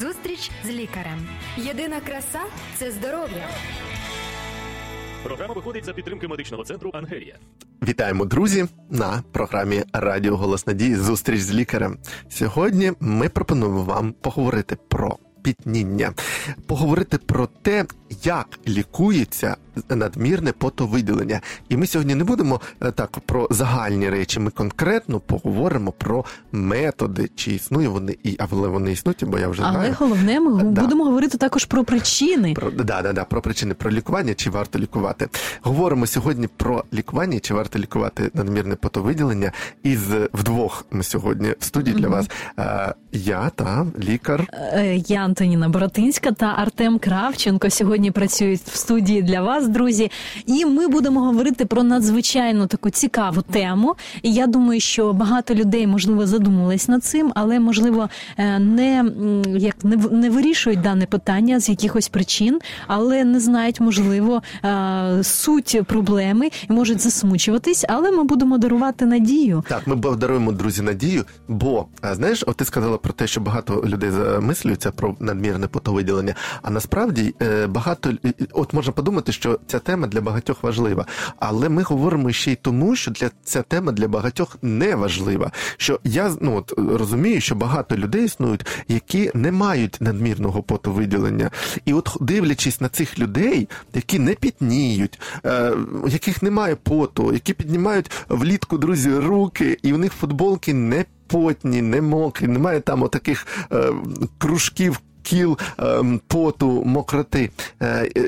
зустріч з лікарем. Єдина краса – це здоров'я. Програма виходить за підтримки медичного центру «Ангелія». Вітаємо, друзі, на програмі Радіо Голос Надії «Зустріч з лікарем». Сьогодні ми пропонуємо вам поговорити про пітніння, поговорити про те, як лікується надмірне потовиділення. І ми сьогодні не будемо так про загальні речі, ми конкретно поговоримо про методи, чи існують вони, але вони існують, бо я вже знаю. Але головне, ми будемо говорити також про причини. Про причини, про лікування, чи варто лікувати. Говоримо сьогодні про лікування, чи варто лікувати надмірне потовиділення. І вдвох ми сьогодні в студії для вас. Я та лікар. Я Антоніна Боротинська та Артем Кравченко сьогодні працюють в студії для вас, друзі, і ми будемо говорити про надзвичайно таку цікаву тему. Я думаю, що багато людей, можливо, задумались над цим, але, можливо, не вирішують дане питання з якихось причин, але не знають, можливо, суть проблеми і можуть засмучуватись, але ми будемо дарувати надію. Так, ми даруємо, друзі, надію, бо, знаєш, ти сказала про те, що багато людей замислюються про надмірне потовиділення, а насправді багато, можна подумати, що ця тема для багатьох важлива. Але ми говоримо ще й тому, що ця тема для багатьох не важлива. Що я розумію, що багато людей існують, які не мають надмірного потовиділення. І от дивлячись на цих людей, які не пітніють, яких немає поту, які піднімають влітку, друзі, руки, і у них футболки не потні, не мокрі, немає там отаких кружків, кіл поту, мокроти.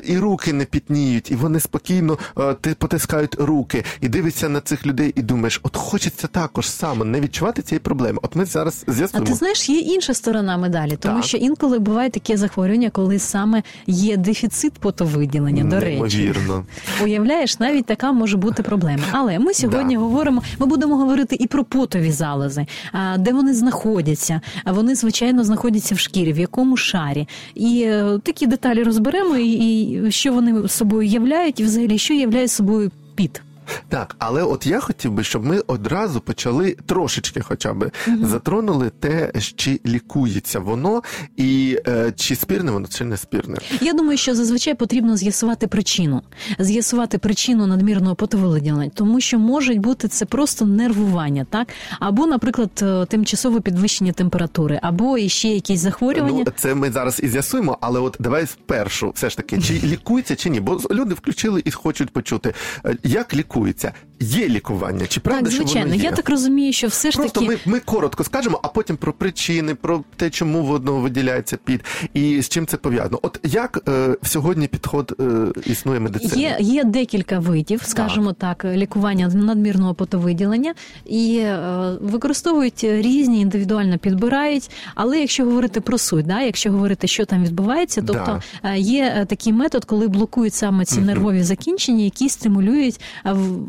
І руки не пітніють, і вони спокійно потискають руки. І дивишся на цих людей і думаєш, от хочеться також саме не відчувати цієї проблеми. От ми зараз з'ясуємо. А ти знаєш, є інша сторона медалі, тому що інколи буває таке захворювання, коли саме є дефіцит потовиділення, до речі. Неймовірно. Уявляєш, навіть така може бути проблема. Але ми сьогодні говоримо, ми будемо говорити і про потові залози, де вони знаходяться. Вони, звичайно, знаходяться в шкірі, в якому шарі. І такі деталі розберемо, і що вони собою являють, і взагалі, що являє собою піт. Так, але от я хотів би, щоб ми одразу почали трошечки хоча б затронули те, чи лікується воно, і чи спірне воно, чи не спірне. Я думаю, що зазвичай потрібно з'ясувати причину надмірного потовиділення, тому що може бути це просто нервування, так? Або, наприклад, тимчасове підвищення температури, або іще якісь захворювання. Ну, це ми зараз і з'ясуємо, але от давай спершу все ж таки, чи лікується, чи ні, бо люди включили і хочуть почути, як лікується. Є лікування, чи правда, що воно є? Так, звичайно. Я так розумію, що все ж таки... Просто ми коротко скажемо, а потім про причини, про те, чому воно виділяється під, і з чим це пов'язано. От як сьогодні підход існує медицина? Є декілька видів, скажімо так, лікування надмірного потовиділення, і використовують різні, індивідуально підбирають, але якщо говорити про суть, якщо говорити, що там відбувається, тобто є такий метод, коли блокують саме ці нервові закінчення, які стимулюють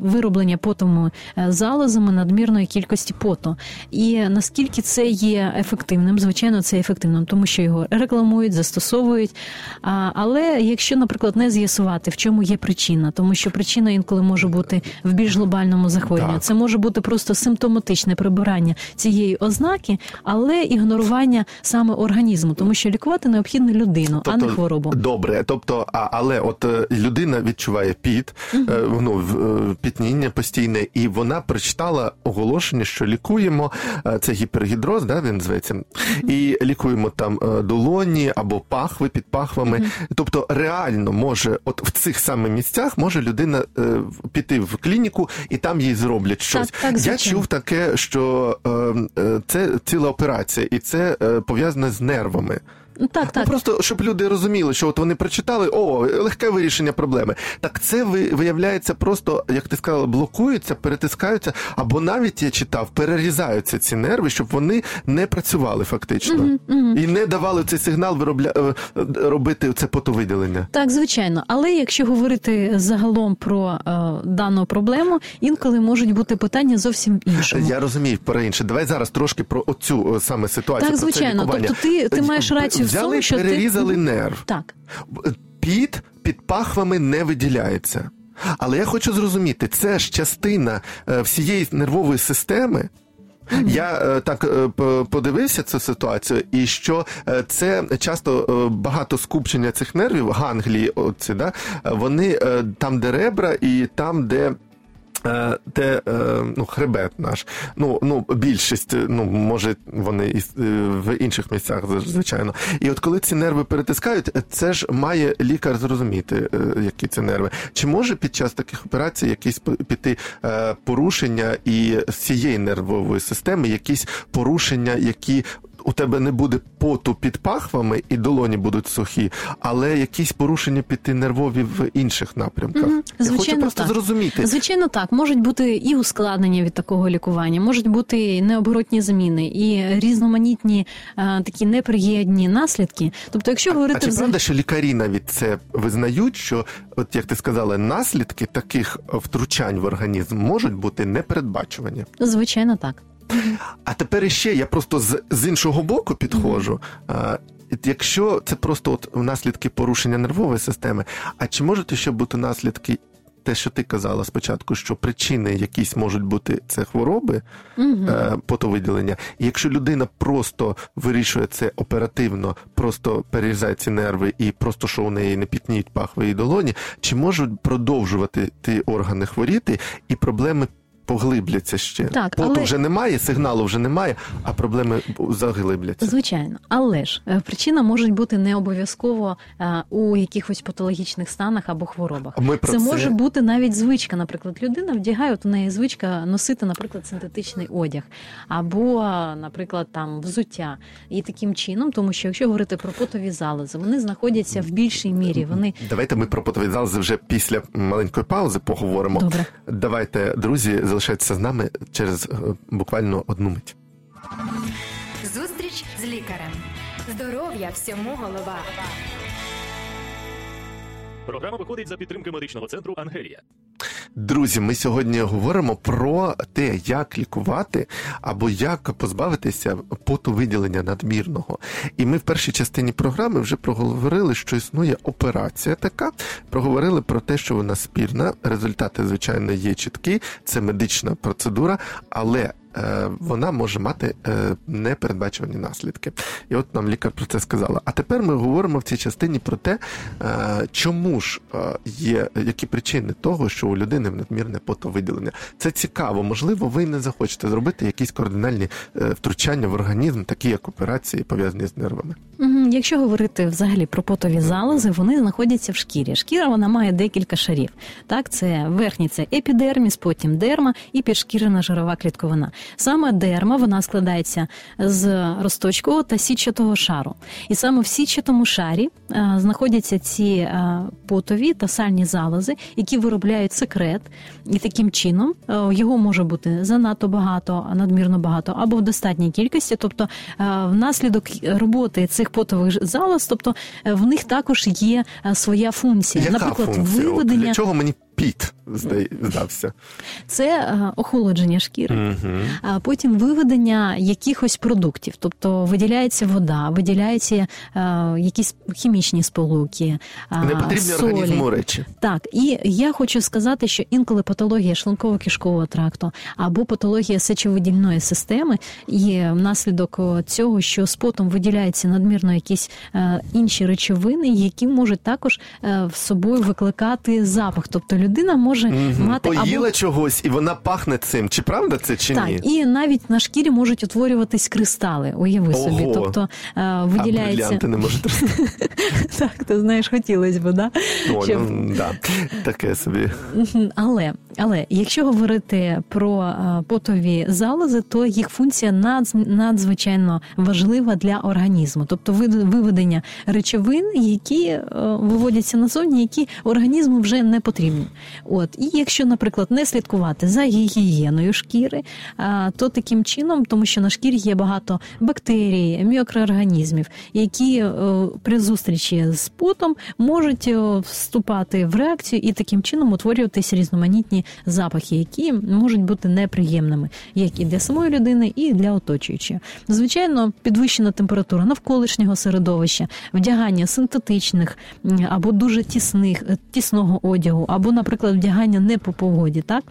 вироблення потовими залозами надмірної кількості поту. І наскільки це є ефективним, звичайно, це ефективним, тому що його рекламують, застосовують. Але якщо, наприклад, не з'ясувати, в чому є причина, тому що причина інколи може бути в більш глобальному захворюванні. Так. Це може бути просто симптоматичне прибирання цієї ознаки, але ігнорування саме організму, тому що лікувати необхідно людину, а не хворобу. Добре, тобто, але от людина відчуває піт, пітніння постійне, і вона прочитала оголошення, що лікуємо, це гіпергідроз, він зветься, і лікуємо там долоні або пахви, під пахвами. Тобто реально може, от в цих самих місцях може людина піти в клініку, і там їй зроблять щось. Я чув таке, що це ціла операція, і це пов'язане з нервами. Так. Просто, щоб люди розуміли, що от вони прочитали, легке вирішення проблеми. Так це виявляється просто, як ти сказала, блокуються, перетискаються, або навіть, я читав, перерізаються ці нерви, щоб вони не працювали фактично. І не давали цей сигнал робити це потовиділення. Так, звичайно. Але якщо говорити загалом про дану проблему, інколи можуть бути питання зовсім іншому. Я розумію, про інше. Давай зараз трошки про оцю саме ситуацію. Так, звичайно. Тобто ти маєш рацію. Взяли, перерізали нерв. Так. Піт під пахвами не виділяється. Але я хочу зрозуміти, це ж частина всієї нервової системи, Я так подивився цю ситуацію, і що це часто багато скупчення цих нервів, ганглії, оці, да, вони там, де ребра, і там, де хребет наш. Ну, більшість, може, вони і в інших місцях, звичайно. І от коли ці нерви перетискають, це ж має лікар зрозуміти, які це нерви. Чи може під час таких операцій якісь піти порушення і з цієї нервової системи, якісь порушення, які... У тебе не буде поту під пахвами і долоні будуть сухі, але якісь порушення піти нервові в інших напрямках. Звичайно, я хочу просто зрозуміти. Звичайно, так. Можуть бути і ускладнення від такого лікування, можуть бути і необоротні зміни, і різноманітні такі неприємні наслідки. Тобто, якщо говорити... А чи правда, що лікарі навіть це визнають, що, от як ти сказала, наслідки таких втручань в організм можуть бути непередбачувані? Звичайно, так. А тепер ще я просто з іншого боку підходжу. Якщо це просто от наслідки порушення нервової системи, а чи можуть ще бути наслідки, те, що ти казала спочатку, що причини якісь можуть бути, це хвороби, потовиділення. І якщо людина просто вирішує це оперативно, просто перерізає ці нерви і просто, що у неї не пітніють пахви і долоні, чи можуть продовжувати ті органи хворіти і проблеми поглибляться ще. Так, поту вже немає, сигналу вже немає, а проблеми заглибляться. Звичайно. Але ж причина може бути не обов'язково у якихось патологічних станах або хворобах. Це може бути навіть звичка. Наприклад, людина вдягає, от у неї звичка носити, наприклад, синтетичний одяг. Або, наприклад, там взуття. І таким чином, тому що якщо говорити про потові залози, вони знаходяться в більшій мірі. Давайте ми про потові залози вже після маленької паузи поговоримо. Добре. Давайте, друзі, залишайтеся з нами через буквально одну мить. Зустріч з лікарем. Здоров'я всьому голова. Програма виходить за підтримки медичного центру «Ангелія». Друзі, ми сьогодні говоримо про те, як лікувати або як позбавитися потовиділення надмірного. І ми в першій частині програми вже проговорили, що існує операція така, проговорили про те, що вона спірна, результати, звичайно, є чіткі, це медична процедура, але вона може мати непередбачувані наслідки. І от нам лікар про це сказала. А тепер ми говоримо в цій частині про те, чому ж є, які причини того, що у людини надмірне потовиділення. Це цікаво. Можливо, ви не захочете зробити якісь кардинальні втручання в організм, такі як операції, пов'язані з нервами. Якщо говорити взагалі про потові залози, вони знаходяться в шкірі. Шкіра, вона має декілька шарів. Так, це верхній, це епідерміс, потім дерма і підшкірина жирова клітковина. Саме дерма, вона складається з розточкового та сітчатого шару. І саме в сітчатому шарі знаходяться ці потові та сальні залози, які виробляють секрет. І таким чином його може бути занадто багато, надмірно багато, або в достатній кількості. Тобто внаслідок роботи цих потових залоз, тобто в них також є своя функція. Яка наприклад, функція? Виведення... Для чого мені піт здався? Це охолодження шкіри. А потім виведення якихось продуктів. Тобто виділяється вода, виділяються якісь хімічні сполуки, солі. Непотрібні організму речі. Так. І я хочу сказати, що інколи патологія шлунково-кишкового тракту або патологія сечовидільної системи і внаслідок цього, що з потом виділяються надмірно якісь інші речовини, які можуть також в собою викликати запах. Тобто людина може мати... Поїла або... чогось, і вона пахне цим. Чи правда це, чи так, ні? Так, і навіть на шкірі можуть утворюватись кристали, уяви собі. Тобто виділяється... А брилліанти не можуть рости. Так, ти знаєш, хотілося б, да? Таке собі. Але, якщо говорити про потові залози, то їх функція надзвичайно важлива для організму. Тобто виведення речовин, які виводяться назовні, які організму вже не потрібні. От. І якщо, наприклад, не слідкувати за гігієною шкіри, то таким чином, тому що на шкірі є багато бактерій, мікроорганізмів, які при зустрічі з потом можуть вступати в реакцію і таким чином утворюватися різноманітні запахи, які можуть бути неприємними, як і для самої людини, і для оточуючої. Звичайно, підвищена температура навколишнього середовища, вдягання синтетичних або дуже тісного одягу, або, наприклад, вдягання не по погоді, так?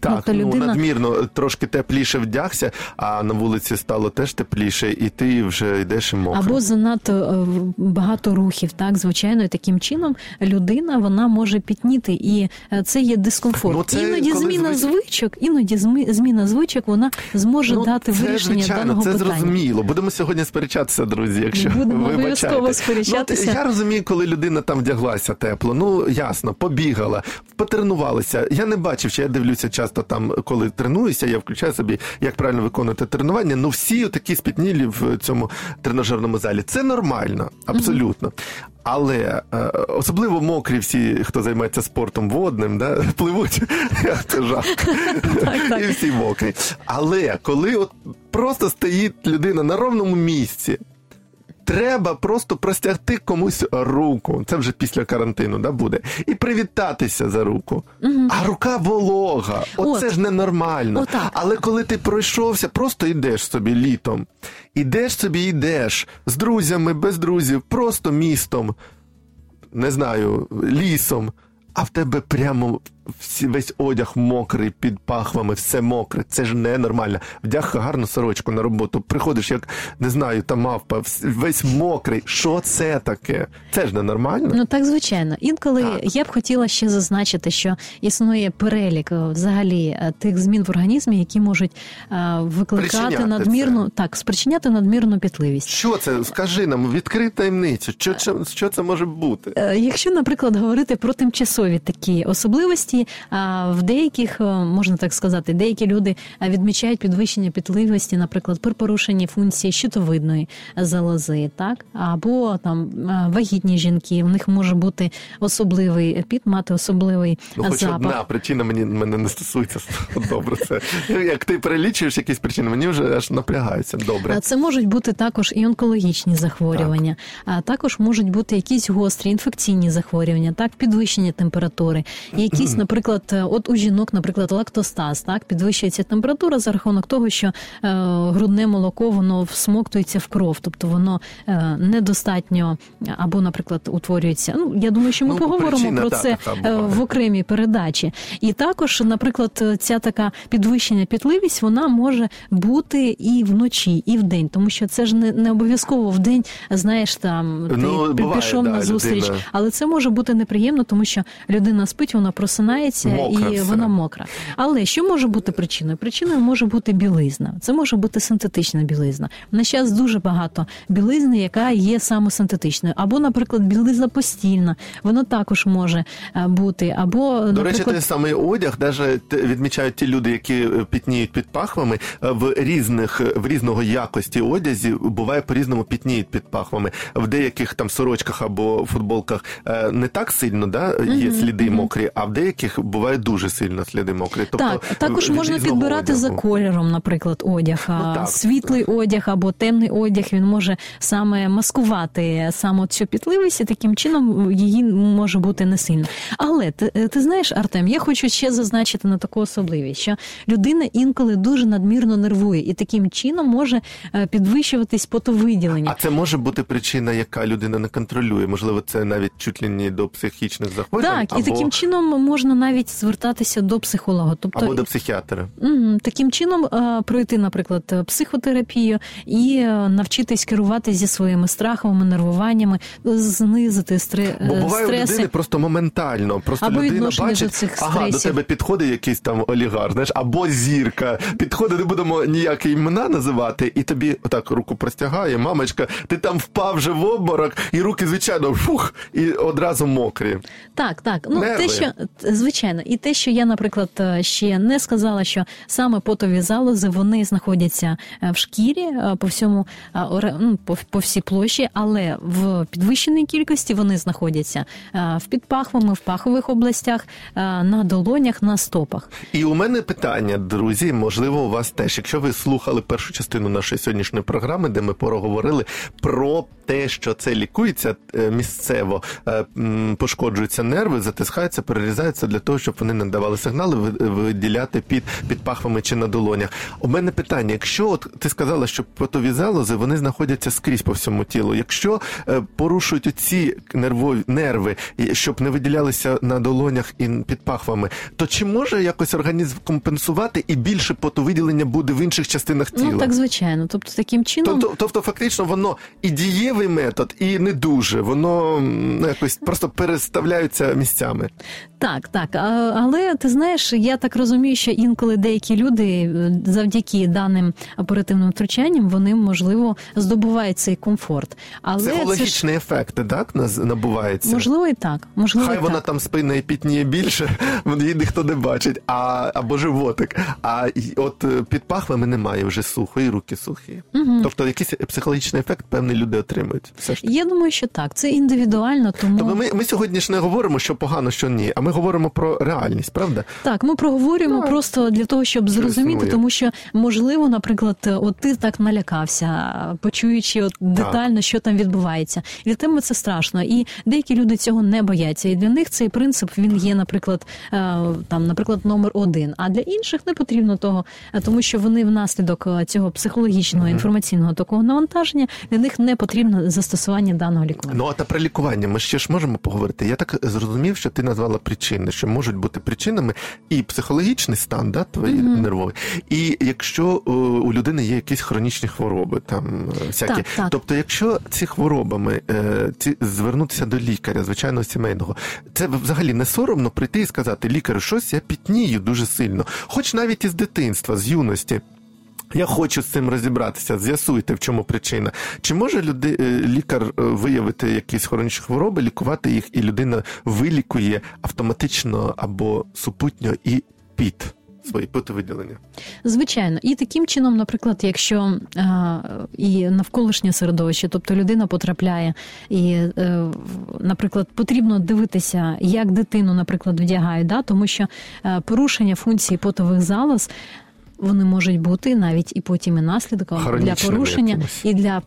Так, тобто людина... надмірно, трошки тепліше вдягся, а на вулиці стало теж тепліше, і ти вже йдеш і мокрий. Або занадто багато рухів, так, звичайно, і таким чином людина, вона може пітніти, і це є дискомфорт. Ну, це іноді зміна звичок, вона зможе дати вирішення даного питання. Це зрозуміло. Будемо сьогодні сперечатися, друзі, якщо будемо обов'язково сперечатися. Ну, я розумію, коли людина там вдяглася тепло, ну, ясно, побігала, потренувалася. Я не бачив, що я дивлюся часто там, коли тренуюся, я включаю собі, як правильно виконувати тренування. Ну, всі такі спітнілі в цьому тренажерному залі. Це нормально, абсолютно. Mm-hmm. Але особливо мокрі всі, хто займається спортом водним, да, пливуть, це жах, і всі мокрі. Але коли от просто стоїть людина на ровному місці, треба просто простягти комусь руку, це вже після карантину, да, буде, і привітатися за руку. Угу. А рука волога, оце ж ненормально. Але коли ти пройшовся, просто йдеш собі літом, йдеш з друзями, без друзів, просто містом, не знаю, лісом, а в тебе прямо весь одяг мокрий, під пахвами, все мокре. Це ж ненормально. Вдяг гарну сорочку на роботу, приходиш, як, не знаю, та мавпа, весь мокрий. Що це таке? Це ж ненормально. Ну, так, звичайно. Інколи я б хотіла ще зазначити, що існує перелік взагалі тих змін в організмі, які можуть викликати надмірну, спричиняти надмірну пітливість. Що це? Скажи нам, відкрий таємницю. Що це може бути? Якщо, наприклад, говорити про тимчасові такі особливості, в деяких, можна так сказати, деякі люди відмічають підвищення пітливості, наприклад, при порушенні функції щитовидної залози, так? Або там вагітні жінки, в них може бути особливий піт, мати особливий запах. Одна причина мене не стосується. Добре, це. Як ти перелічуєш якісь причини, мені вже аж напрягаються. Добре. Це можуть бути також і онкологічні захворювання, а також можуть бути якісь гострі інфекційні захворювання, так, підвищення температури, якісь, наприклад, от у жінок, наприклад, лактостаз, так, підвищується температура за рахунок того, що грудне молоко, воно всмоктується в кров, тобто воно недостатньо, або, наприклад, утворюється, я думаю, що ми поговоримо про це в окремій передачі. І також, наприклад, ця така підвищення пітливість, вона може бути і вночі, і вдень, тому що це ж не обов'язково вдень, знаєш, там, ти пішов на зустріч, людина. Але це може бути неприємно, тому що людина спить, вона просинається і вона мокра. Але що може бути причиною? Причиною може бути білизна. Це може бути синтетична білизна. На час дуже багато білизни, яка є самосинтетичною. Або, наприклад, білизна постільна. Вона також може бути. Або, до речі, той самий одяг, навіть відмічають ті люди, які пітніють під пахвами, в різного якості одязі буває по-різному пітніють під пахвами. В деяких там сорочках або футболках не так сильно, да, є сліди мокрі, а в деяких буває дуже сильно сліди мокрі. Тобто, так, також можна підбирати одягу за кольором, наприклад, одяг. Світлий одяг або темний одяг, він може саме маскувати саме цю пітливість, і таким чином її може бути не сильно. Але, ти знаєш, Артем, я хочу ще зазначити на таку особливість, що людина інколи дуже надмірно нервує, і таким чином може підвищуватись потовиділення. А це може бути причина, яка людина не контролює? Можливо, це навіть чуть ли не до психічних захворювань? Так, або... і таким чином можна навіть звертатися до психолога. Тобто, або до психіатра. Таким чином пройти, наприклад, психотерапію і навчитись керувати зі своїми страхами, нервуваннями, знизити стреси. Бо буває у людини просто моментально. Просто або людина бачить, до тебе підходить якийсь там олігарх, знаєш, або зірка. Підходить, не будемо ніякі імена називати, і тобі отак руку простягає, мамочка, ти там впав вже в обморок, і руки, звичайно, фух, і одразу мокрі. Так. Те, що, звичайно, і те, що я, наприклад, ще не сказала, що саме потові залози, вони знаходяться в шкірі по всій площі, але в підвищеній кількості вони знаходяться в підпахвами, в пахових областях, на долонях, на стопах. І у мене питання, друзі, можливо, у вас теж. Якщо ви слухали першу частину нашої сьогоднішньої програми, де ми поговорили про те, що це лікується місцево, пошкоджуються нерви, затискаються, перерізаються для того, щоб вони не давали сигнали виділяти під пахвами чи на долонях. У мене питання, якщо от ти сказала, що потові залози, вони знаходяться скрізь по всьому тілу. Якщо порушують оці нерви, щоб не виділялися на долонях і під пахвами, то чи може якось організм компенсувати і більше потовиділення буде в інших частинах тіла? Ну, так, звичайно. Тобто, таким чином... Тобто, фактично, воно і дієвий метод, і не дуже. Воно якось просто переставляються місцями. Так. Але, ти знаєш, я так розумію, що інколи деякі люди завдяки даним оперативним втручанням, вони, можливо, здобувають цей комфорт. Психологічний ефект, так, набувається? Можливо, і так. Хай вона там спина і пітніє більше, її ніхто не бачить, або животик. А от під пахвами немає вже сухо, і руки сухі. Угу. Тобто якийсь психологічний ефект певні люди отримують. Я думаю, що так. Це індивідуально, тому... Тобто ми сьогодні ж не говоримо, що погано, що ні, а ми говоримо про реальність, правда? Так, ми проговорюємо просто для того, щоб зрозуміти, тому що, можливо, наприклад, от ти так налякався, почуючи от детально, що там відбувається. Для тебе це страшно, і деякі люди цього не бояться. І для них цей принцип, він є, наприклад, номер 1. А для інших не потрібно того, тому що вони внаслідок цього психологічного, інформаційного такого навантаження, для них не потрібно застосування даного лікування. Ну, а та про лікування ми ще ж можемо поговорити. Я так зрозумів, що ти назвала причини, що можуть бути причинами і психологічний стан, да, твій нервовий, і якщо у людини є якісь хронічні хвороби, там всякі. Так. Тобто, якщо ці хворобами звернутися до лікаря, звичайно, сімейного, це взагалі не соромно прийти і сказати: лікарю, щось я пітнію дуже сильно, хоч навіть із дитинства, з юності. Я хочу з цим розібратися, з'ясуйте, в чому причина. Чи може лікар виявити якісь хронічні хвороби, лікувати їх, і людина вилікує автоматично або супутньо і під свої потовиділення? Звичайно. І таким чином, наприклад, якщо і навколишнє середовище, тобто людина потрапляє і, наприклад, потрібно дивитися, як дитину, наприклад, вдягають, да? Тому що порушення функції потових залоз, вони можуть бути навіть і потім і наслідком для порушення якимось, і для,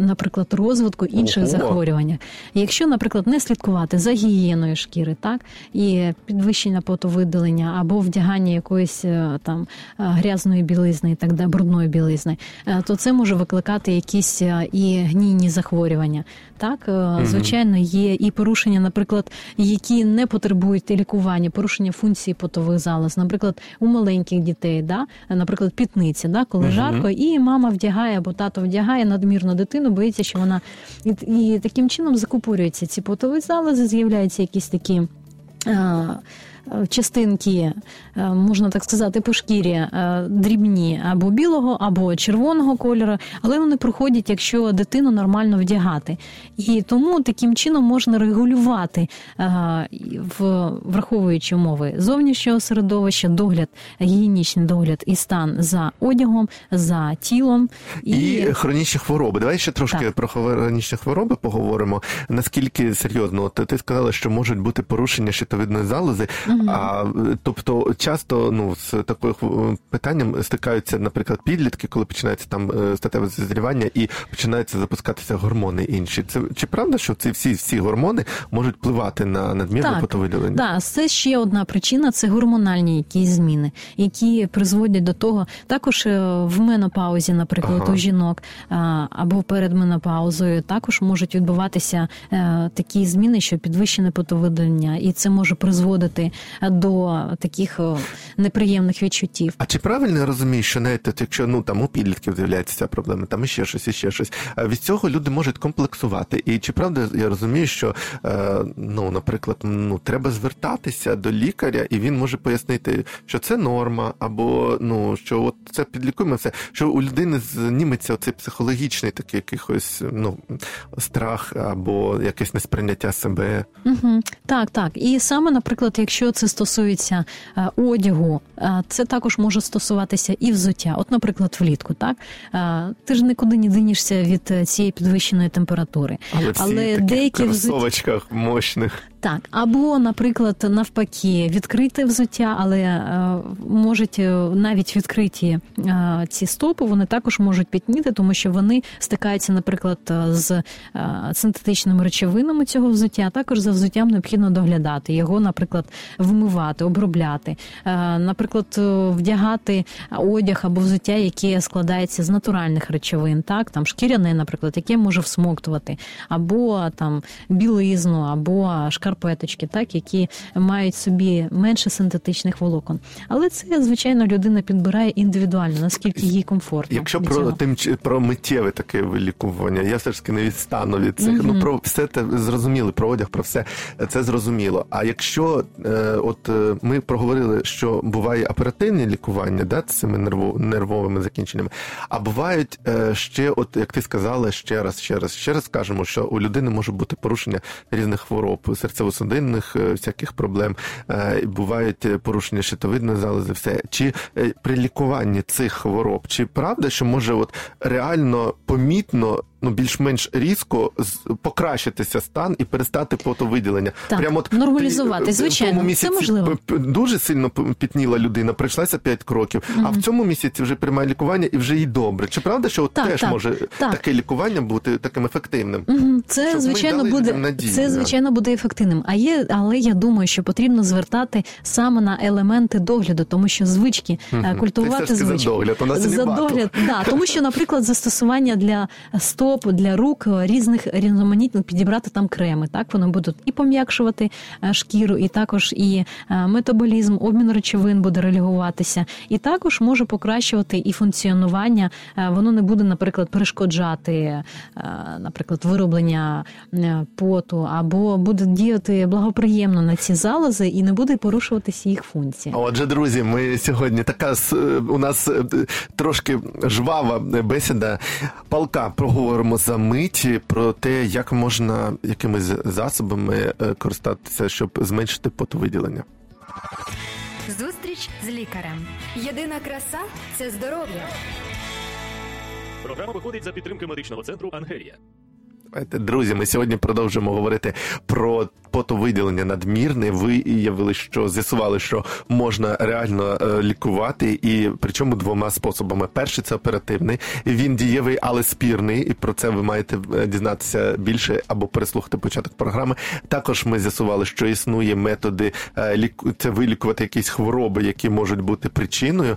наприклад, розвитку інших захворювань. Якщо, наприклад, не слідкувати за гігієною шкіри, так, і підвищення потовиділення або вдягання якоїсь там грязної білизни і так далі, брудної білизни, то це може викликати якісь і гнійні захворювання. Так, звичайно, є і порушення, наприклад, які не потребують лікування, порушення функції потових залоз, наприклад, у маленьких дітей, да. Наприклад, пітниці, да, коли жарко, і мама вдягає або тато вдягає надмірно дитину, боїться, що вона... І таким чином закупорюються ці потові залози, з'являються якісь такі... частинки, можна так сказати, по шкірі дрібні або білого, або червоного кольору, але вони проходять, якщо дитину нормально вдягати. І тому таким чином можна регулювати, враховуючи умови зовнішнього середовища, догляд, гігієнічний догляд і стан за одягом, за тілом. І хронічні хвороби. Давай ще трошки про хронічні хвороби поговоримо. Наскільки серйозно? Ти сказала, що можуть бути порушення щитовидної залози. Тобто часто з таким питанням стикаються, наприклад, підлітки, коли починається там статеве зрівання і починаються запускатися гормони інші. Це чи правда, що ці всі гормони можуть впливати на надмірне потовиділення? Так, це ще одна причина, це гормональні якісь зміни, які призводять до того, також в менопаузі, наприклад, у жінок або перед менопаузою також можуть відбуватися такі зміни, що підвищене потовиділення, і це може призводити до таких неприємних відчуттів. А чи правильно я розумію, що навіть якщо у підлітків з'являється ця проблема, там іще щось, від цього люди можуть комплексувати? І чи правда я розумію, що, наприклад, треба звертатися до лікаря, і він може пояснити, що це норма, або, що от це підлікуємо все, що у людини зніметься оцей психологічний такий якийсь, страх або якесь несприйняття себе? Так. І саме, наприклад, якщо це стосується одягу, це також може стосуватися і взуття. От, наприклад, влітку, так? Ти ж нікуди не динешся від цієї підвищеної температури. Але деякі в кросовочках мощних. Так, або, наприклад, навпаки, відкрите взуття, але можуть навіть відкриті ці стопи, вони також можуть пітніти, тому що вони стикаються, наприклад, з синтетичними речовинами цього взуття. Також за взуттям необхідно доглядати, його, наприклад, вмивати, обробляти. Наприклад, вдягати одяг або взуття, яке складається з натуральних речовин, так, там шкіряне, наприклад, яке може всмоктувати, або там білизну, або шкарпеточки, так, які мають собі менше синтетичних волокон. Але це, звичайно, людина підбирає індивідуально, наскільки їй комфортно. Якщо про миттєве таке лікування, я все ж таки не відстану від цих, ну, про все це зрозуміло, про одяг, про все це зрозуміло. А якщо ми проговорили, що буває оперативне лікування, да, з цими нервовими закінченнями, а бувають ще, от як ти сказала, ще раз кажемо, що у людини може бути порушення різних хвороб, серцево-судинних, всяких проблем, бувають порушення щитовидної залози, все. Чи при лікуванні цих хвороб, чи правда, що може от реально помітно, ну, більш-менш різко покращитися стан і перестати потовиділення? Так, прямо от нормалізувати, звичайно, це можливо. Дуже сильно пітніла людина, пройшлася 5 кроків, а в цьому місяці вже приймає лікування і вже їй добре. Чи правда, що от може таке лікування бути таким ефективним? Це, звичайно, буде ефективним. Але я думаю, що потрібно звертати саме на елементи догляду, тому що звички, культувати звички. За догляд, у нас і не багато. Да, тому що, наприклад, застосування для стоп, для рук різних різноманітних, підібрати там креми, так, вони будуть і пом'якшувати шкіру, і також і метаболізм, обмін речовин буде регулюватися, і також може покращувати і функціонування, воно не буде, наприклад, перешкоджати, наприклад, вироблення поту, або буде діяти благоприємно на ці залози і не буде порушуватися їх функції. Отже, друзі, ми сьогодні така у нас трошки жвава бесіда, палка, проговоримо за мить, про те, як можна якимись засобами користатися, щоб зменшити потовиділення. Зустріч з лікарем. Єдина краса – це здоров'я. Програма виходить за підтримки медичного центру «Ангелія». Друзі, ми сьогодні продовжуємо говорити про потовиділення надмірне. Ви явили, що з'ясували, що можна реально лікувати, і причому двома способами. Перший – це оперативний, він дієвий, але спірний, і про це ви маєте дізнатися більше або переслухати початок програми. Також ми з'ясували, що існує методи це вилікувати якісь хвороби, які можуть бути причиною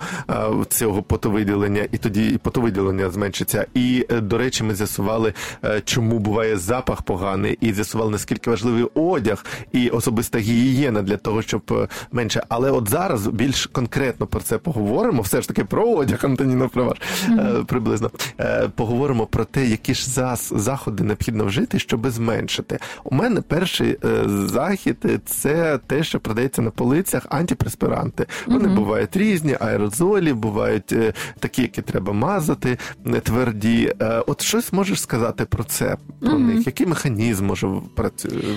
цього потовиділення, і тоді і потовиділення зменшиться. І, до речі, ми з'ясували, чому буває запах поганий, і з'ясували, наскільки важливий одяг і особиста гігієна для того, щоб менше. Але от зараз більш конкретно про це поговоримо. Все ж таки про одяг, Антоніна, про ваш приблизно. Поговоримо про те, які ж заходи необхідно вжити, щоб зменшити. У мене перший захід – це те, що продається на полицях, антипреспіранти. Вони бувають різні, аерозолі, бувають такі, які треба мазати, тверді. От щось можеш сказати про це? Про них. Який механізм може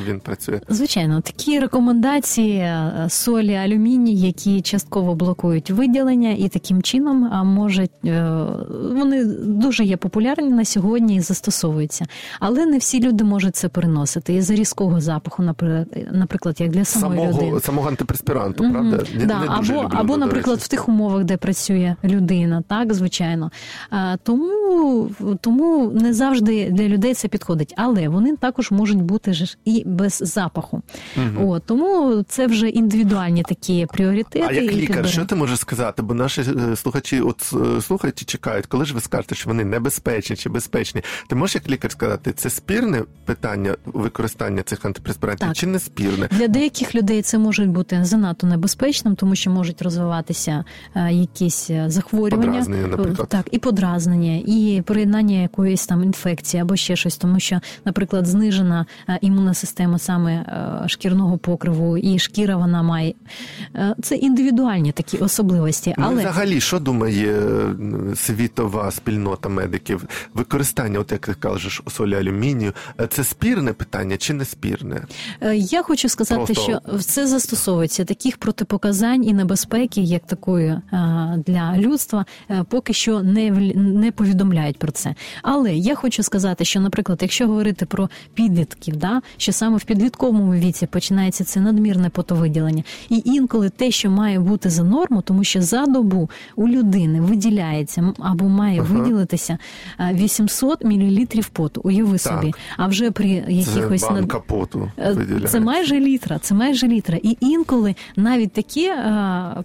він працює? Звичайно, такі рекомендації солі, алюміній, які частково блокують виділення, і таким чином можуть, вони дуже є популярні на сьогодні і застосовуються. Але не всі люди можуть це переносити. І за різкого запаху, наприклад, як для самої людини. Самого антипреспіранту, правда? Да, або, наприклад, в тих умовах, де працює людина, так, звичайно. Тому не завжди для людей це підходить, але вони також можуть бути ж і без запаху. От, тому це вже індивідуальні такі пріоритети. А як лікар, що ти можеш сказати? Бо наші слухачі слухають і чекають, коли ж ви скажете, що вони небезпечні чи безпечні. Ти можеш як лікар сказати, це спірне питання використання цих антипреспірантів, так, чи не спірне? Для деяких людей це може бути занадто небезпечним, тому що можуть розвиватися якісь захворювання. Подразнення, наприклад. Так, і подразнення, і приєднання якоїсь там інфекції або ще щось, тому що, наприклад, знижена імунна система саме шкірного покриву, і шкіра вона має. Це індивідуальні такі особливості. Але взагалі, що думає світова спільнота медиків? Використання, от як ти кажеш, солі алюмінію, це спірне питання чи не спірне? Я хочу сказати, що це застосовується. Таких протипоказань і небезпеки, як такої для людства, поки що не повідомляють про це. Але я хочу сказати, що, наприклад, от якщо говорити про підлітків, да, що саме в підлітковому віці починається це надмірне потовиділення. І інколи те, що має бути за норму, тому що за добу у людини виділяється або має виділитися 800 мл поту, уяви собі. А вже при якихось... Це банка поту виділяється. Це майже літра. І інколи навіть таке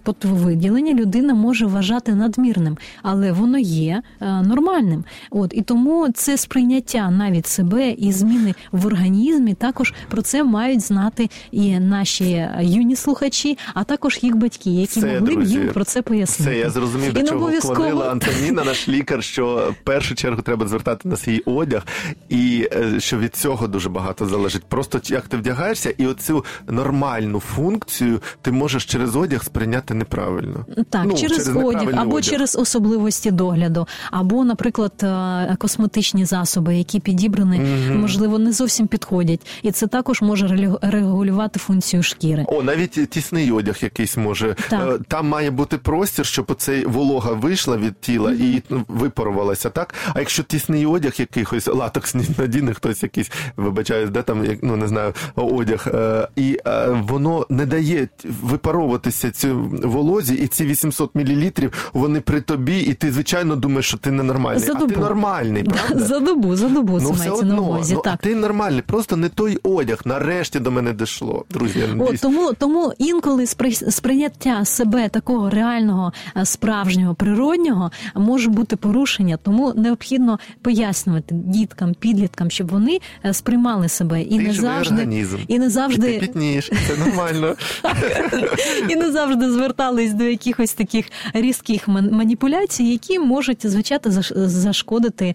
потовиділення людина може вважати надмірним, але воно є нормальним. От, і тому це сприйняття навіть себе і зміни в організмі, також про це мають знати і наші юні слухачі, а також їх батьки, які могли б їм про це пояснити. Це я зрозумів, до чого вклонила Антоніна, наш лікар, що в першу чергу треба звертати на свій одяг, і що від цього дуже багато залежить. Просто як ти вдягаєшся, і оцю нормальну функцію ти можеш через одяг сприйняти неправильно. Так, через одяг, або через особливості догляду, або, наприклад, косметичні засоби, які підібрані, можливо, не зовсім підходять. І це також може регулювати функцію шкіри. О, навіть тісний одяг якийсь може. Так. Там має бути простір, щоб оцей волога вийшла від тіла і випарувалася, так? А якщо тісний одяг якийсь, латексний надіне хтось якийсь, вибачаюсь, де там, не знаю, одяг, і воно не дає випаровуватися цій волозі, і ці 800 мл, вони при тобі, і ти, звичайно, думаєш, що ти ненормальний. А ти нормальний, правда? За добу це мається на увазі. А ти нормальний, просто не той одяг. Нарешті до мене дійшло, друзі. Тому інколи сприйняття себе такого реального, справжнього, природнього може бути порушення, тому необхідно пояснювати діткам, підліткам, щоб вони сприймали себе і не завжди ти пітнієш, це нормально. І не завжди звертались до якихось таких різких маніпуляцій, які можуть, звичайно, зашкодити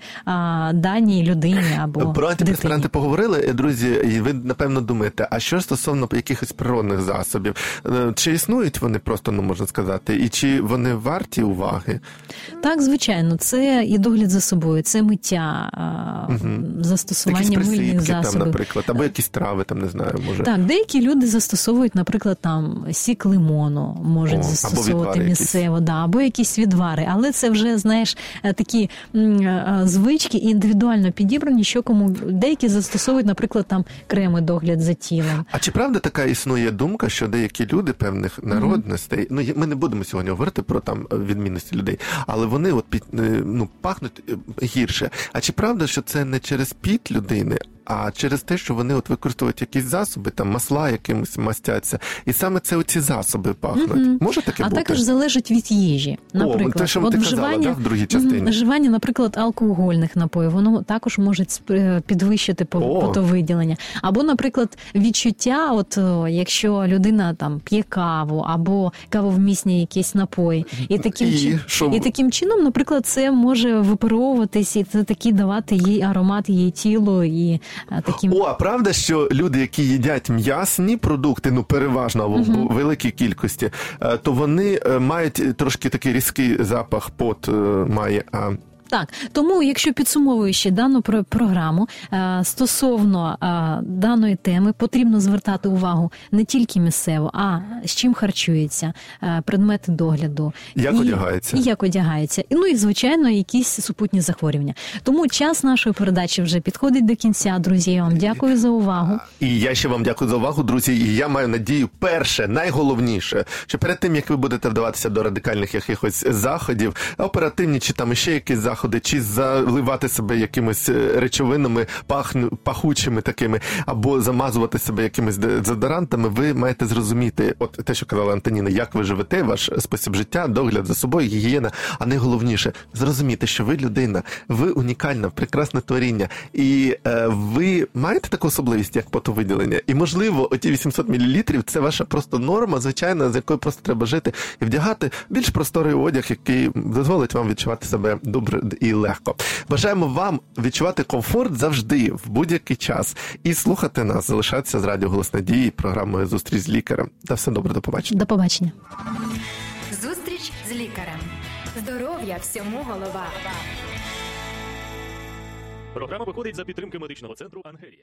даній людині або дитині. Про антидепресанти поговорили, друзі, і ви, напевно, думаєте, а що стосовно якихось природних засобів? Чи існують вони просто, можна сказати, і чи вони варті уваги? Так, звичайно, це і догляд за собою, це миття, застосування мильних засобів. Там, наприклад, або якісь трави, там, не знаю, може. Так, деякі люди застосовують, наприклад, там, сік лимону можуть застосовувати місцево, або якісь відвари, але це вже, знаєш, такі звички індивідуально підібрані, що кому деякі застосовують, наприклад, там креми догляд за тілом. А чи правда така існує думка, що деякі люди певних народностей, ми не будемо сьогодні говорити про там відмінності людей, але вони пахнуть гірше. А чи правда, що це не через піт людини, а через те, що вони використовують якісь засоби, там масла якимось мастяться, і саме це оці засоби пахнуть. Може таке бути? А також залежить від їжі, наприклад. Те, що ти казала, в другій частині. Вживання, наприклад, алкогольних напоїв, воно також може підвищити потовиділення. Або, наприклад, відчуття, якщо людина там п'є каву, або кавовмісні якісь напої. І таким чином, наприклад, це може випаровуватись, і це таки давати їй аромат, її тілу, і таким... О, а правда, що люди, які їдять м'ясні продукти, переважно, в великій кількості, то вони мають трошки такий різкий запах, пот має, Так, тому, якщо підсумовуючи дану програму, стосовно даної теми, потрібно звертати увагу не тільки місцево, а з чим харчується, предмети догляду. Як одягається. І, звичайно, якісь супутні захворювання. Тому час нашої передачі вже підходить до кінця, друзі. Я вам дякую за увагу. І я ще вам дякую за увагу, друзі. І я маю надію, перше, найголовніше, що перед тим, як ви будете вдаватися до радикальних якихось заходів, оперативні чи там ще якісь заходи, чи заливати себе якимись речовинами пахучими такими, або замазувати себе якимись дезодорантами, ви маєте зрозуміти, от те, що казала Антоніна, як ви живете, ваш спосіб життя, догляд за собою, гігієна, а найголовніше, зрозуміти, що ви людина, ви унікальна, прекрасне творіння, і ви маєте таку особливість, як потовиділення, і можливо, оті 800 мл, це ваша просто норма, звичайна, з якою просто треба жити і вдягати більш просторий одяг, який дозволить вам відчувати себе добре і легко. Бажаємо вам відчувати комфорт завжди, в будь-який час. І слухати нас, залишатися з Радіо Голос Надії, програмою «Зустріч з лікарем». Та все добре, до побачення. До побачення. Зустріч з лікарем. Здоров'я всьому голова. Програма виходить за підтримки медичного центру «Ангелія».